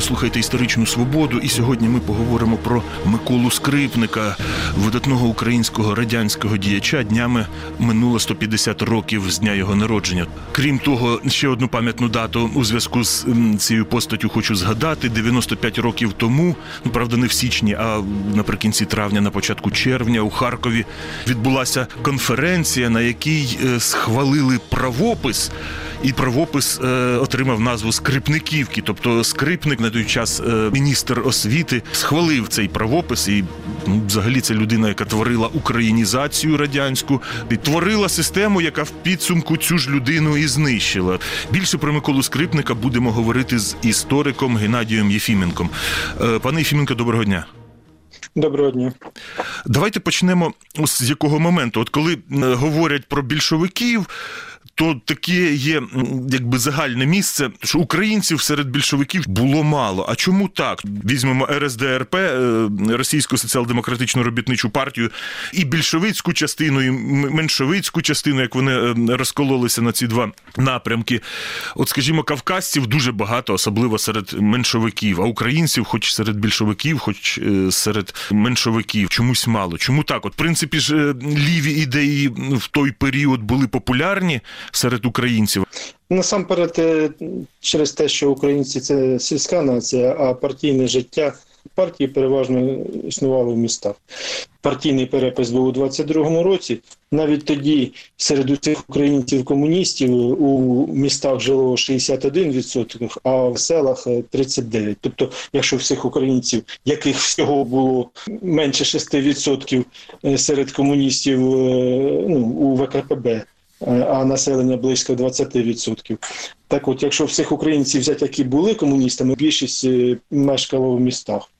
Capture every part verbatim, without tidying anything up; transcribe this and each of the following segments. Ви слухаєте «Історичну свободу» і сьогодні ми поговоримо про Миколу Скрипника, видатного українського радянського діяча. Днями минуло сто п'ятдесят років з дня його народження. Крім того, ще одну пам'ятну дату у зв'язку з цією постаттю хочу згадати. дев'яносто п'ять років тому, ну, правда, не в січні, а наприкінці травня, на початку червня у Харкові відбулася конференція, на якій схвалили правопис, і правопис е, отримав назву Скрипниківки. Тобто Скрипник, на той час е, міністр освіти, схвалив цей правопис. І ну, взагалі це людина, яка творила українізацію радянську, і творила систему, яка в підсумку цю ж людину і знищила. Більше про Миколу Скрипника будемо говорити з істориком Геннадієм Єфіменком. Е, пане Єфіменко, доброго дня. Доброго дня. Давайте почнемо з якого моменту. От коли е, говорять про більшовиків, то таке є, якби, загальне місце, що українців серед більшовиків було мало. А чому так? Візьмемо РСДРП, Російську соціал-демократичну робітничу партію, і більшовицьку частину, і меншовицьку частину, як вони розкололися на ці два напрямки. От, скажімо, кавказців дуже багато, особливо серед меншовиків, а українців хоч серед більшовиків, хоч серед меншовиків чомусь мало. Чому так? От, в принципі ж, ліві ідеї в той період були популярні серед українців. Насамперед, через те, що українці – це сільська нація, а партійне життя партії переважно існувало в містах. Партійний перепис був у двадцять другому році. Навіть тоді серед усіх українців-комуністів у містах жило шістдесят один відсоток, а в селах тридцять дев'ять відсотків. Тобто, якщо всіх українців, яких всього було менше шість відсотків серед комуністів, ну, у ВКП(б), а населення близько двадцять відсотків. Так от, якщо всіх українців взяти, які були комуністами, більшість мешкало в містах.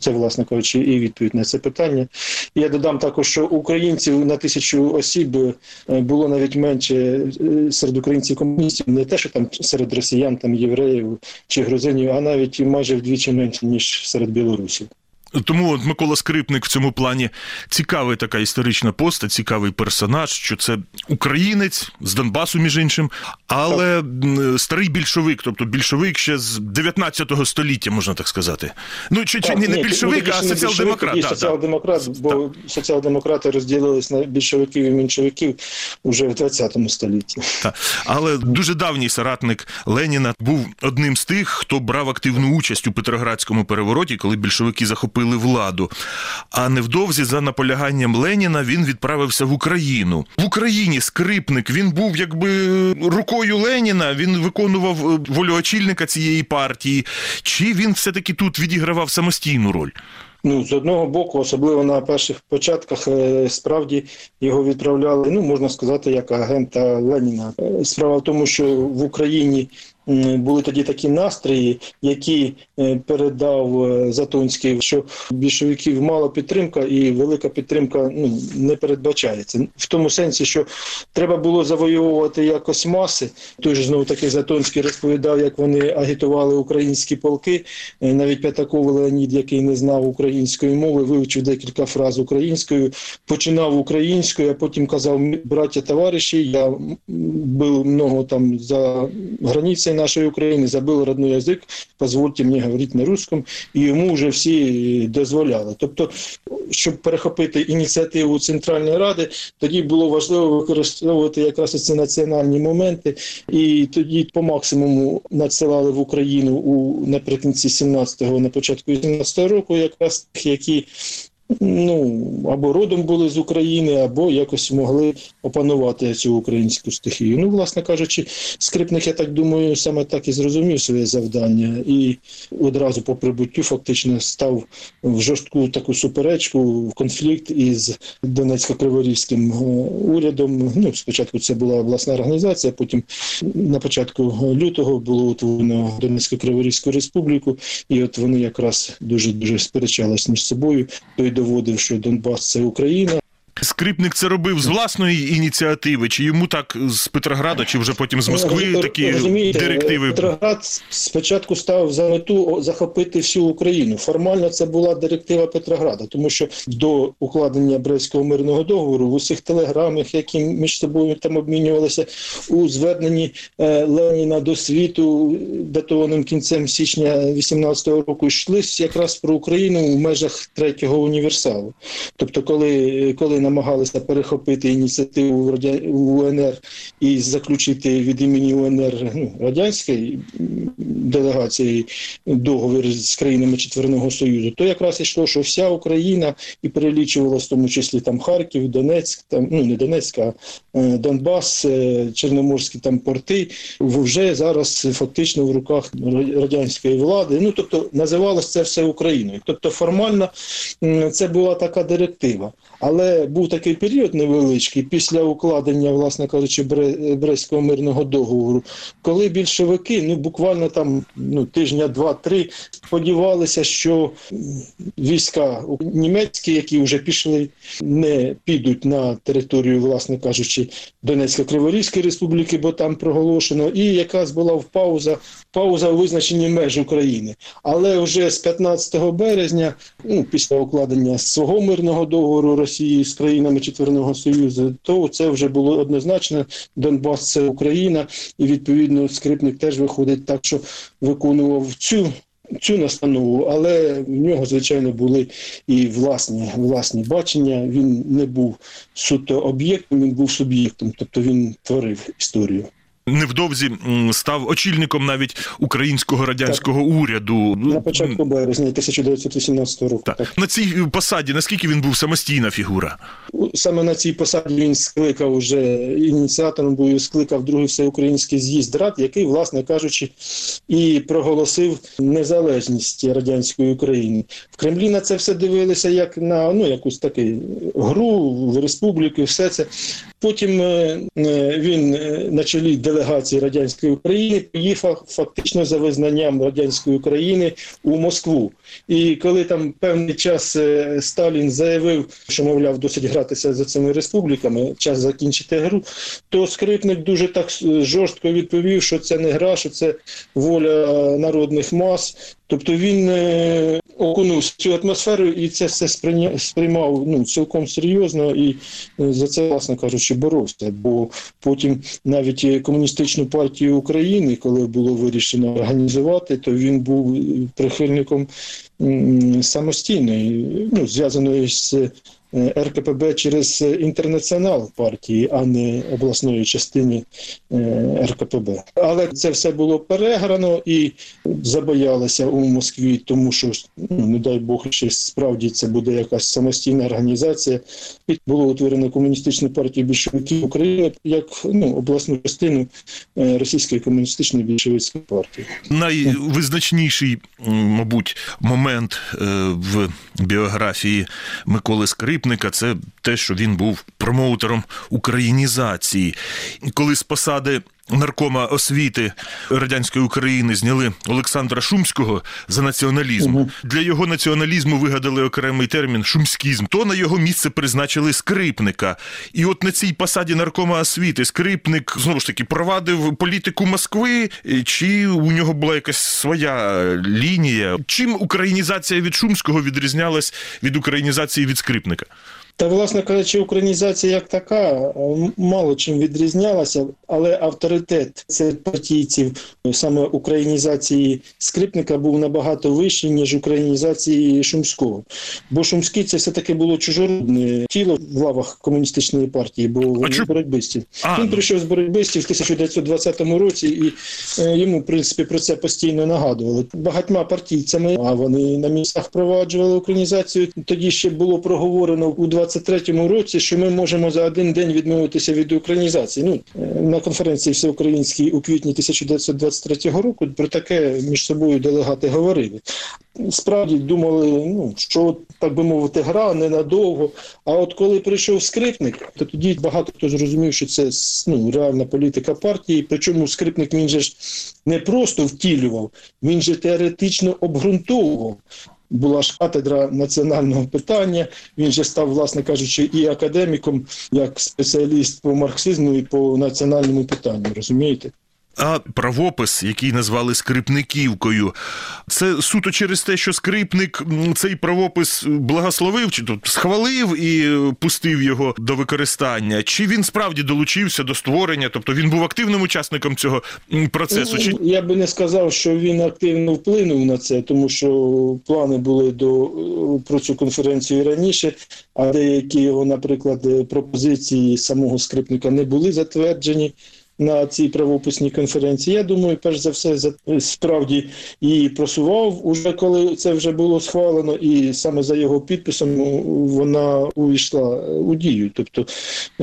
Це, власне кажучи, і відповідь на це питання. Я додам також, що українців на тисячу осіб було навіть менше серед українців-комуністів, не те, що там серед росіян, там євреїв чи грузинів, а навіть майже вдвічі менше, ніж серед білорусів. Тому от Микола Скрипник в цьому плані цікавий, така історична постать, цікавий персонаж, що це українець з Донбасу, між іншим, але так, старий більшовик, тобто більшовик ще з дев'ятнадцятого століття, можна так сказати. Ну, чи, так, чи не, ні, більшовик, а соціал-демократ. Да, соціал-демократ, да. Бо соціал-демократи розділились на більшовиків і меншовиків уже в двадцятому столітті. Так. Але дуже давній соратник Леніна був одним з тих, хто брав активну участь у Петроградському перевороті, коли більшовики захопили владу. А невдовзі, за наполяганням Леніна, він відправився в Україну. В Україні Скрипник, він був, якби, рукою Леніна, він виконував волеочільника цієї партії. Чи він все-таки тут відігравав самостійну роль? Ну, з одного боку, особливо на перших початках, справді його відправляли, ну, можна сказати, як агента Леніна. Справа в тому, що в Україні були тоді такі настрої, які передав Затонський, що більшовиків мала підтримка і велика підтримка, ну, не передбачається. В тому сенсі, що треба було завоювати якось маси. Той ж, знову таки, Затонський розповідав, як вони агітували українські полки. Навіть Пятаков Леонід, який не знав української мови, вивчив декілька фраз українською, починав українською, а потім казав: браття, товариші, я був много там за границею нашої України, забыл родной язык, позвольте мені говорити на русском, і йому вже всі дозволяли. Тобто, щоб перехопити ініціативу Центральної Ради, тоді було важливо використовувати якраз ці національні моменти, і тоді по максимуму надсилали в Україну у наприкінці сімнадцятого, на початку вісімнадцятого року, якраз тих, які, ну, або родом були з України, або якось могли опанувати цю українську стихію. Ну, власне кажучи, Скрипник, я так думаю, саме так і зрозумів своє завдання. І одразу по прибуттю фактично став в жорстку таку суперечку, в конфлікт із Донецько-Криворізьким урядом. Ну, спочатку це була власна організація, потім на початку лютого було утворено Донецько-Криворізьку республіку, і от вони якраз дуже-дуже сперечались між собою. Доводив, що Донбас – це Україна, Скрипник це робив з власної ініціативи, чи йому так з Петрограда, чи вже потім з Москви ну, такі розумієте, директиви? Петроград спочатку став за мету захопити всю Україну. Формально це була директива Петрограда, тому що до укладення Брестського мирного договору в усіх телеграмах, які між собою там обмінювалися, у зверненні Леніна до світу, датованим кінцем січня вісімнадцятого року, йшлися якраз про Україну в межах третього універсалу. Тобто, коли, коли намагалися перехопити ініціативу У Н Р і заключити від імені У Н Р ну, радянської делегації договір з країнами Четверного Союзу, то якраз йшло, що вся Україна, і перелічувалося в тому числі там Харків, Донецьк, там, ну не Донецьк, а Донбас, Чорноморські там порти, вже зараз фактично в руках радянської влади. Ну, тобто, називалось це все Україною. Тобто, формально це була така директива. Але був такий період невеличкий після укладення, власне кажучи, Брестського мирного договору, коли більшовики, ну буквально там ну, тижня два-три, сподівалися, що війська німецькі, які вже пішли, не підуть на територію, власне кажучи, Донецько-Криворізької республіки, бо там проголошено, і якась була в пауза, пауза у визначенні меж України. Але вже з п'ятнадцятого березня, ну, після укладення свого мирного договору Росії з країнами Четверного Союзу, то це вже було однозначно, Донбас – це Україна, і відповідно Скрипник теж виходить так, що виконував цю цю настанову, але в нього, звичайно, були і власні, власні бачення, він не був суто об'єктом, він був суб'єктом, тобто він творив історію. Невдовзі став очільником навіть українського радянського так. уряду. На початку березня тисяча дев'ятсот вісімнадцятого року. Так. Так. На цій посаді, наскільки він був самостійна фігура? Саме на цій посаді він скликав вже, ініціатором був, скликав Другий Всеукраїнський з'їзд рад, який, власне кажучи, і проголосив незалежність радянської України. В Кремлі на це все дивилися як на ну, якусь таку гру, в республіки, все це. Потім він на чолі делегації радянської України поїхав фактично за визнанням радянської України у Москву. І коли там певний час Сталін заявив, що, мовляв, досить гратися за цими республіками, час закінчити гру, то Скрипник дуже так жорстко відповів, що це не гра, що це воля народних мас. Тобто він окунувся в цю атмосферу і це все сприймав ну, цілком серйозно і за це, власне кажучи, боровся. Бо потім навіть Комуністичну партію України, коли було вирішено організувати, то він був прихильником самостійної, ну, зв'язаної з Р К П Б через інтернаціонал партії, а не обласної частини Р К П Б. Але це все було переграно і забоялися у Москві, тому що, ну, не дай Бог, що справді це буде якась самостійна організація. І було утворено Комуністичну партію більшовиків України як ну, обласну частину Російської комуністичної більшовицької партії. Найвизначніший, мабуть, момент в біографії Миколи Скрипника – це те, що він був промоутером українізації. Коли з посади наркома освіти радянської України зняли Олександра Шумського за націоналізм, угу. для його націоналізму вигадали окремий термін – шумськізм, то на його місце призначили Скрипника. І от на цій посаді наркома освіти Скрипник, знову ж таки, провадив політику Москви, чи у нього була якась своя лінія? Чим українізація від Шумського відрізнялась від українізації від Скрипника? Та, власне кажучи, українізація як така мало чим відрізнялася, але авторитет серед партійців саме українізації Скрипника був набагато вищий, ніж українізації Шумського. Бо Шумський – це все-таки було чужородне тіло в лавах комуністичної партії, бо вони боротьбисті. Він прийшов з боротьбистів в тисяча дев'ятсот двадцятому році, і йому, в принципі, про це постійно нагадували. Багатьма партійцями, а вони на місцях впроваджували українізацію. Тоді ще було проговорено у двадцять третьому році, що ми можемо за один день відмовитися від українізації. Ну, на конференції всеукраїнській у квітні тисяча дев'ятсот двадцять третього року про таке між собою делегати говорили. Справді думали, ну, що, так би мовити, гра ненадовго. А от коли прийшов Скрипник, то тоді багато хто зрозумів, що це ну, реальна політика партії. Причому Скрипник, він же ж не просто втілював, він же теоретично обґрунтовував. була ж кафедра національного питання, він же став, власне кажучи, і академіком, як спеціаліст по марксизму і по національному питанню, розумієте? А правопис, який назвали Скрипниківкою, це суто через те, що Скрипник цей правопис благословив, чи тут схвалив і пустив його до використання? Чи він справді долучився до створення, тобто він був активним учасником цього процесу? Чи... Я би не сказав, що він активно вплинув на це, тому що плани були до, про цю конференцію раніше, а деякі його, наприклад, пропозиції самого Скрипника не були затверджені на цій правописній конференції. Я думаю, перш за все, справді і просував, уже коли це вже було схвалено, і саме за його підписом вона увійшла у дію. Тобто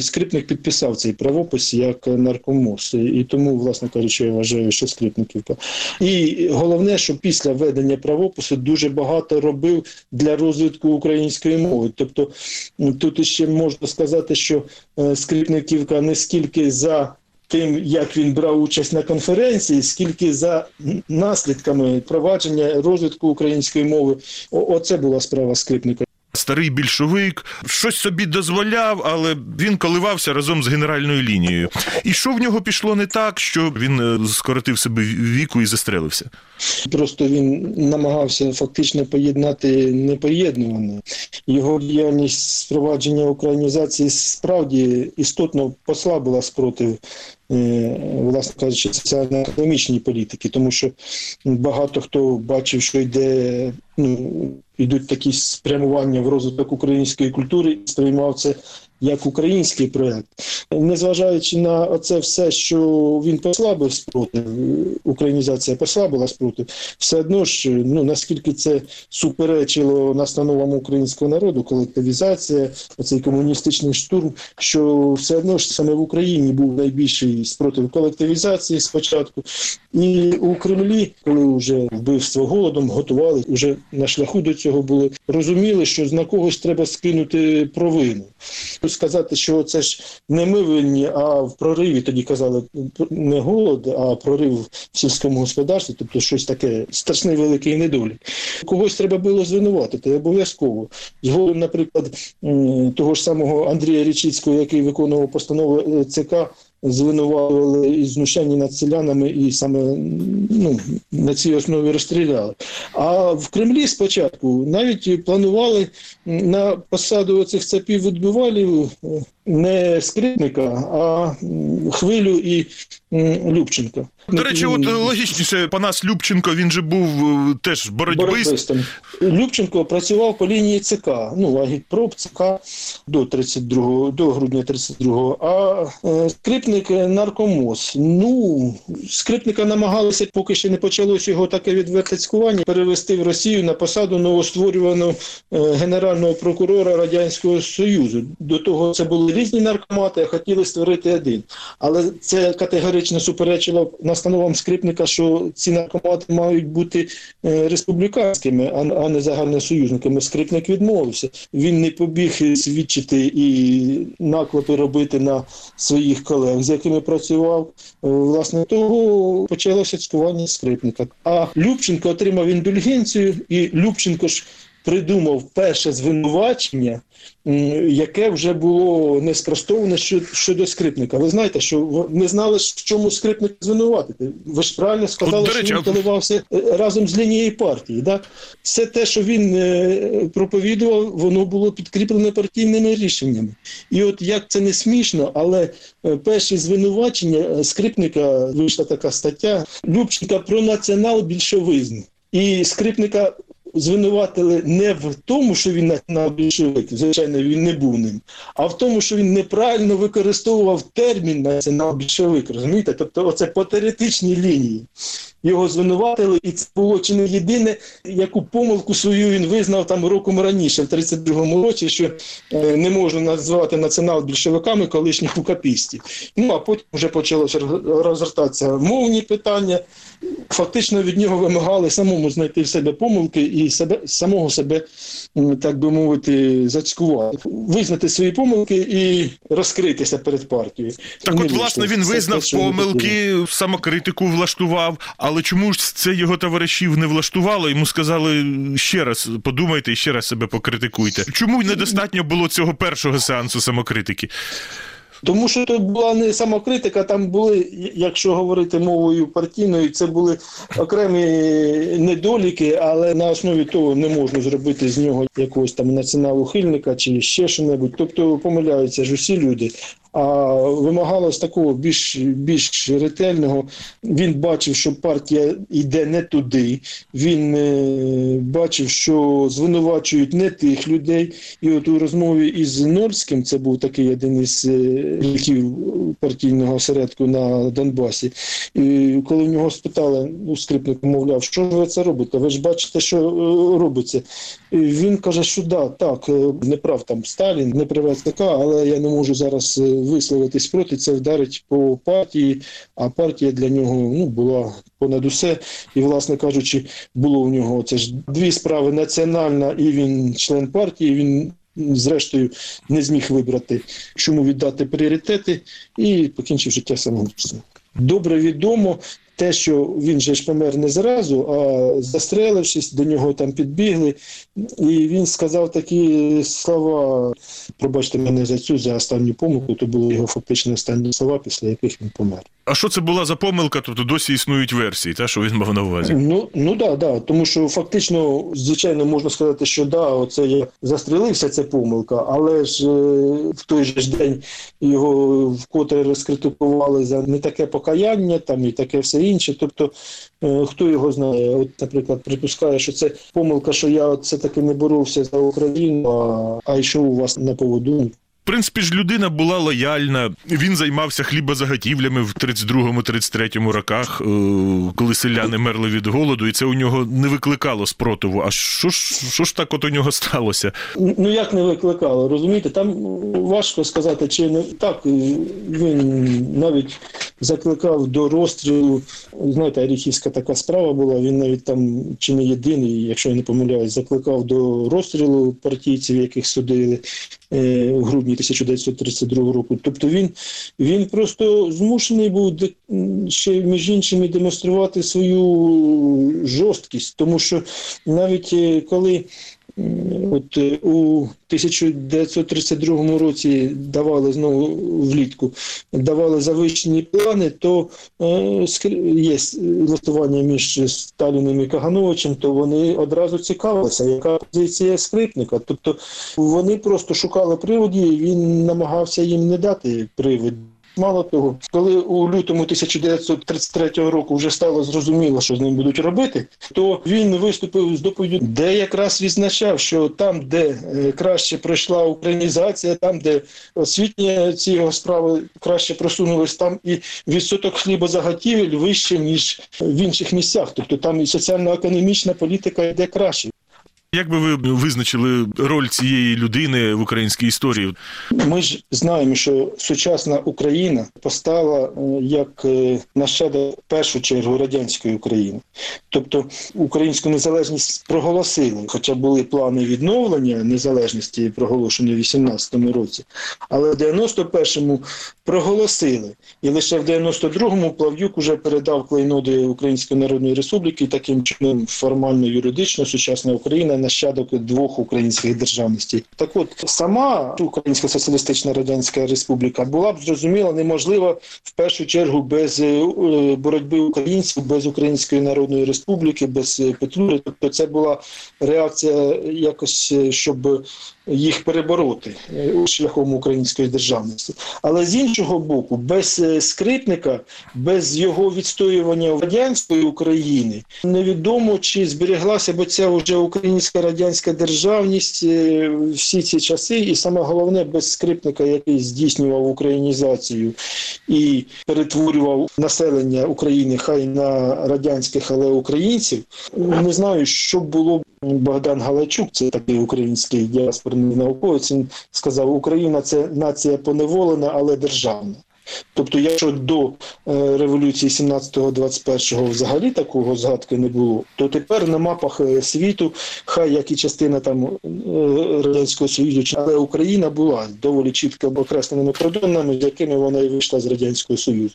Скрипник підписав цей правопис як наркомос, і тому, власне кажучи, я вважаю, що Скрипниківка. І головне, що після введення правопису дуже багато робив для розвитку української мови. Тобто тут ще можна сказати, що Скрипниківка не скільки за тим, як він брав участь на конференції, скільки за наслідками провадження розвитку української мови. Оце була справа Скрипника. Старий більшовик щось собі дозволяв, але він коливався разом з генеральною лінією. І що в нього пішло не так, що він скоротив собі віку і застрелився? Просто він намагався фактично поєднати непоєднуване. Його діяльність спровадження українізації справді істотно послабила спротив, власне кажучи, соціально-економічній політики, тому що багато хто бачив, що йде, ну, йдуть такі спрямування в розвиток української культури, і сприймав це як український проєкт. Незважаючи на це все, що він послабив спротив, українізація послабила спротив, все одно ж, ну, наскільки це суперечило настановам українського народу, колективізація, оцей комуністичний штурм, що все одно ж саме в Україні був найбільший спротив колективізації спочатку. І у Кремлі, коли вже вбивство голодом готували, вже на шляху до цього були, розуміли, що на когось треба скинути провину. Сказати, що це ж не ми винні, а в прориві, тоді казали, не голод, а прорив в сільському господарстві, тобто щось таке, страшний великий недолік. Когось треба було звинуватити, обов'язково. Згодом, наприклад, того ж самого Андрія Річицького, який виконував постанову ЦК, звинували і знущання над селянами, і саме, ну, на цій основі розстріляли. А в Кремлі спочатку навіть планували на посаду цих цапів відбивалів не Скрипника, а Хвилю і Любченка. До речі, от логічніше, Панас Любченко, він же був теж боротьбист. Любченко працював по лінії ЦК, ну, агітпроп ЦК до тридцять другого, до грудня тридцять другого, а Скрипник наркомос. Ну, Скрипника намагалися, поки ще не почалось його таке відверте цькування, перевести в Росію на посаду новостворюваного генерального прокурора Радянського Союзу. До того це були різні наркомати, а хотіли створити один. Але це категорично суперечило настановам Скрипника, що ці наркомати мають бути республіканськими, а не загальносоюзниками. Скрипник відмовився. Він не побіг свідчити і наклепи робити на своїх колег, з якими працював. Власне, того почалося цькування Скрипника. А Любченко отримав індульгенцію, і Любченко ж придумав перше звинувачення, яке вже було неспростоване щодо Скрипника. Ви знаєте, що ми знали, в чому Скрипник звинуватити. Ви ж правильно сказали, от, що він коливався разом з лінією партії. Да? Все те, що він проповідував, воно було підкріплене партійними рішеннями. І от як це не смішно, але перші звинувачення Скрипника, вийшла така стаття, Любченка про націонал-більшовизм. І Скрипника звинуватили не в тому, що він націонал-більшовик, звичайно, він не був ним, а в тому, що він неправильно використовував термін націонал-більшовик, розумієте? Тобто оце по теоретичній лінії. Його звинуватили, і це було чи не єдине, яку помилку свою він визнав там роком раніше, в тридцять другому році, що е, не можна назвати націонал-більшовиками колишніх укапістів. Ну, а потім вже почалося розгортатися мовні питання. Фактично від нього вимагали самому знайти в себе помилки і і себе, самого себе, так би мовити, зацькувати, визнати свої помилки і розкритися перед партією. Так от, власне, він визнав помилки, самокритику влаштував, але чому ж це його товаришів не влаштувало? Йому сказали, ще раз подумайте і ще раз себе покритикуйте. Чому недостатньо було цього першого сеансу самокритики? Тому що то була не самокритика, там були, якщо говорити мовою партійною, це були окремі недоліки, але на основі того не можна зробити з нього якогось там націонал-ухильника чи ще що-небудь. Тобто помиляються ж усі люди. А вимагалось такого більш, більш ретельного. Він бачив, що партія йде не туди. Він е, бачив, що звинувачують не тих людей. І от у розмові із Норським, це був такий один із ліків партійного осередку на Донбасі, і коли в нього спитали, ну, Скрипник, мовляв, що ви це робите? Ви ж бачите, що робиться. І він каже, що да, так, не прав там Сталін, не прав ЦК, але я не можу зараз висловитись проти, це вдарить по партії, а партія для нього, ну, була понад усе. І, власне кажучи, було у нього це ж дві справи: національна, і він член партії, він зрештою не зміг вибрати, чому віддати пріоритети, і покінчив життя самогубством. Добре відомо те, що він же ж помер не зразу, а застрелившись, до нього там підбігли, і він сказав такі слова, пробачте мене за цю, за останню помилку, то були його фактично останні слова, після яких він помер. А що це була за помилка? Тобто досі існують версії, та, що він мав на увазі? Ну, ну да, да, тому що фактично, звичайно, можна сказати, що да, оце я застрелився, це помилка, але ж в той же день його вкотре розкритикували за не таке покаяння, там і таке все інше, тобто хто його знає. От, наприклад, припускає, що це помилка, що я це таки не боровся за Україну, а йшов у вас на поводу. В принципі ж, людина була лояльна, він займався хлібозаготівлями в тридцять другому тридцять третьому роках, коли селяни мерли від голоду, і це у нього не викликало спротиву. А що ж, що ж так от у нього сталося? Ну як не викликало, розумієте? Там важко сказати, чи не так. Він навіть закликав до розстрілу, знаєте, Оріхівська така справа була, він навіть там, чи не єдиний, якщо я не помиляюсь, закликав до розстрілу партійців, яких судили у грудні тисяча дев'ятсот тридцять другого року. Тобто він, він просто змушений був де, ще між іншими демонструвати свою жорсткість, тому що навіть коли от у тисяча дев'ятсот тридцять другому році давали, знову влітку, давали завищені плани, то е, є листування між Сталіним і Кагановичем, то вони одразу цікавилися, яка позиція Скрипника. Тобто вони просто шукали приводів, і він намагався їм не дати приводів. Мало того, коли у лютому тисяча дев'ятсот тридцять третього року вже стало зрозуміло, що з ним будуть робити, то він виступив з доповіддю, де якраз відзначав, що там, де краще пройшла українізація, там, де освітні ці його справи краще просунулись, там і відсоток хлібозаготівель вище, ніж в інших місцях. Тобто там і соціально-економічна політика йде краще. Як би ви визначили роль цієї людини в українській історії? Ми ж знаємо, що сучасна Україна постала як нащадок, в першу чергу, радянської України. Тобто українську незалежність проголосили, хоча були плани відновлення незалежності, проголошені в вісімнадцятому році, але в дев'яносто першому проголосили. І лише в дев'яносто другому Плав'юк уже передав клейноди Української Народної Республіки, і таким чином формально, юридично сучасна Україна нащадок двох українських державностей. Так от, сама Українська Соціалістична Радянська Республіка була б, зрозуміло, неможлива в першу чергу без боротьби українців, без Української Народної Республіки, без Петлюри. Тобто це була реакція якось, щоб їх перебороти шляхом української державності. Але з іншого боку, без Скрипника, без його відстоювання радянської України, невідомо, чи зберіглася б ця вже українська радянська державність всі ці часи. І саме головне, без Скрипника, який здійснював українізацію і перетворював населення України, хай на радянських, але українців, не знаю, що було б. Богдан Галачук, це такий український діаспорний науковець, він сказав, Україна – це нація поневолена, але державна. Тобто, якщо до революції сімнадцятого двадцять першого взагалі такого згадки не було, то тепер на мапах світу, хай як і частина там Радянського Союзу, але Україна була доволі чітко окресленими кордонами, з якими вона і вийшла з Радянського Союзу.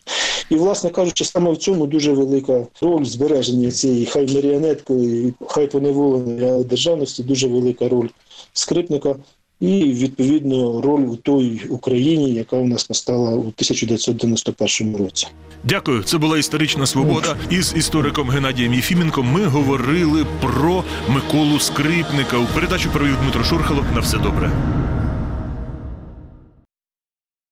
І, власне кажучи, саме в цьому дуже велика роль збереження цієї хай маріонетки, хай поневоленої державності, дуже велика роль Скрипника. І, відповідно, роль у той Україні, яка у нас настала у тисяча дев'ятсот дев'яносто першому році. Дякую. Це була «Історична свобода». Із істориком Геннадієм Єфіменком ми говорили про Миколу Скрипника. У передачу провів Дмитро Шурхало. На все добре.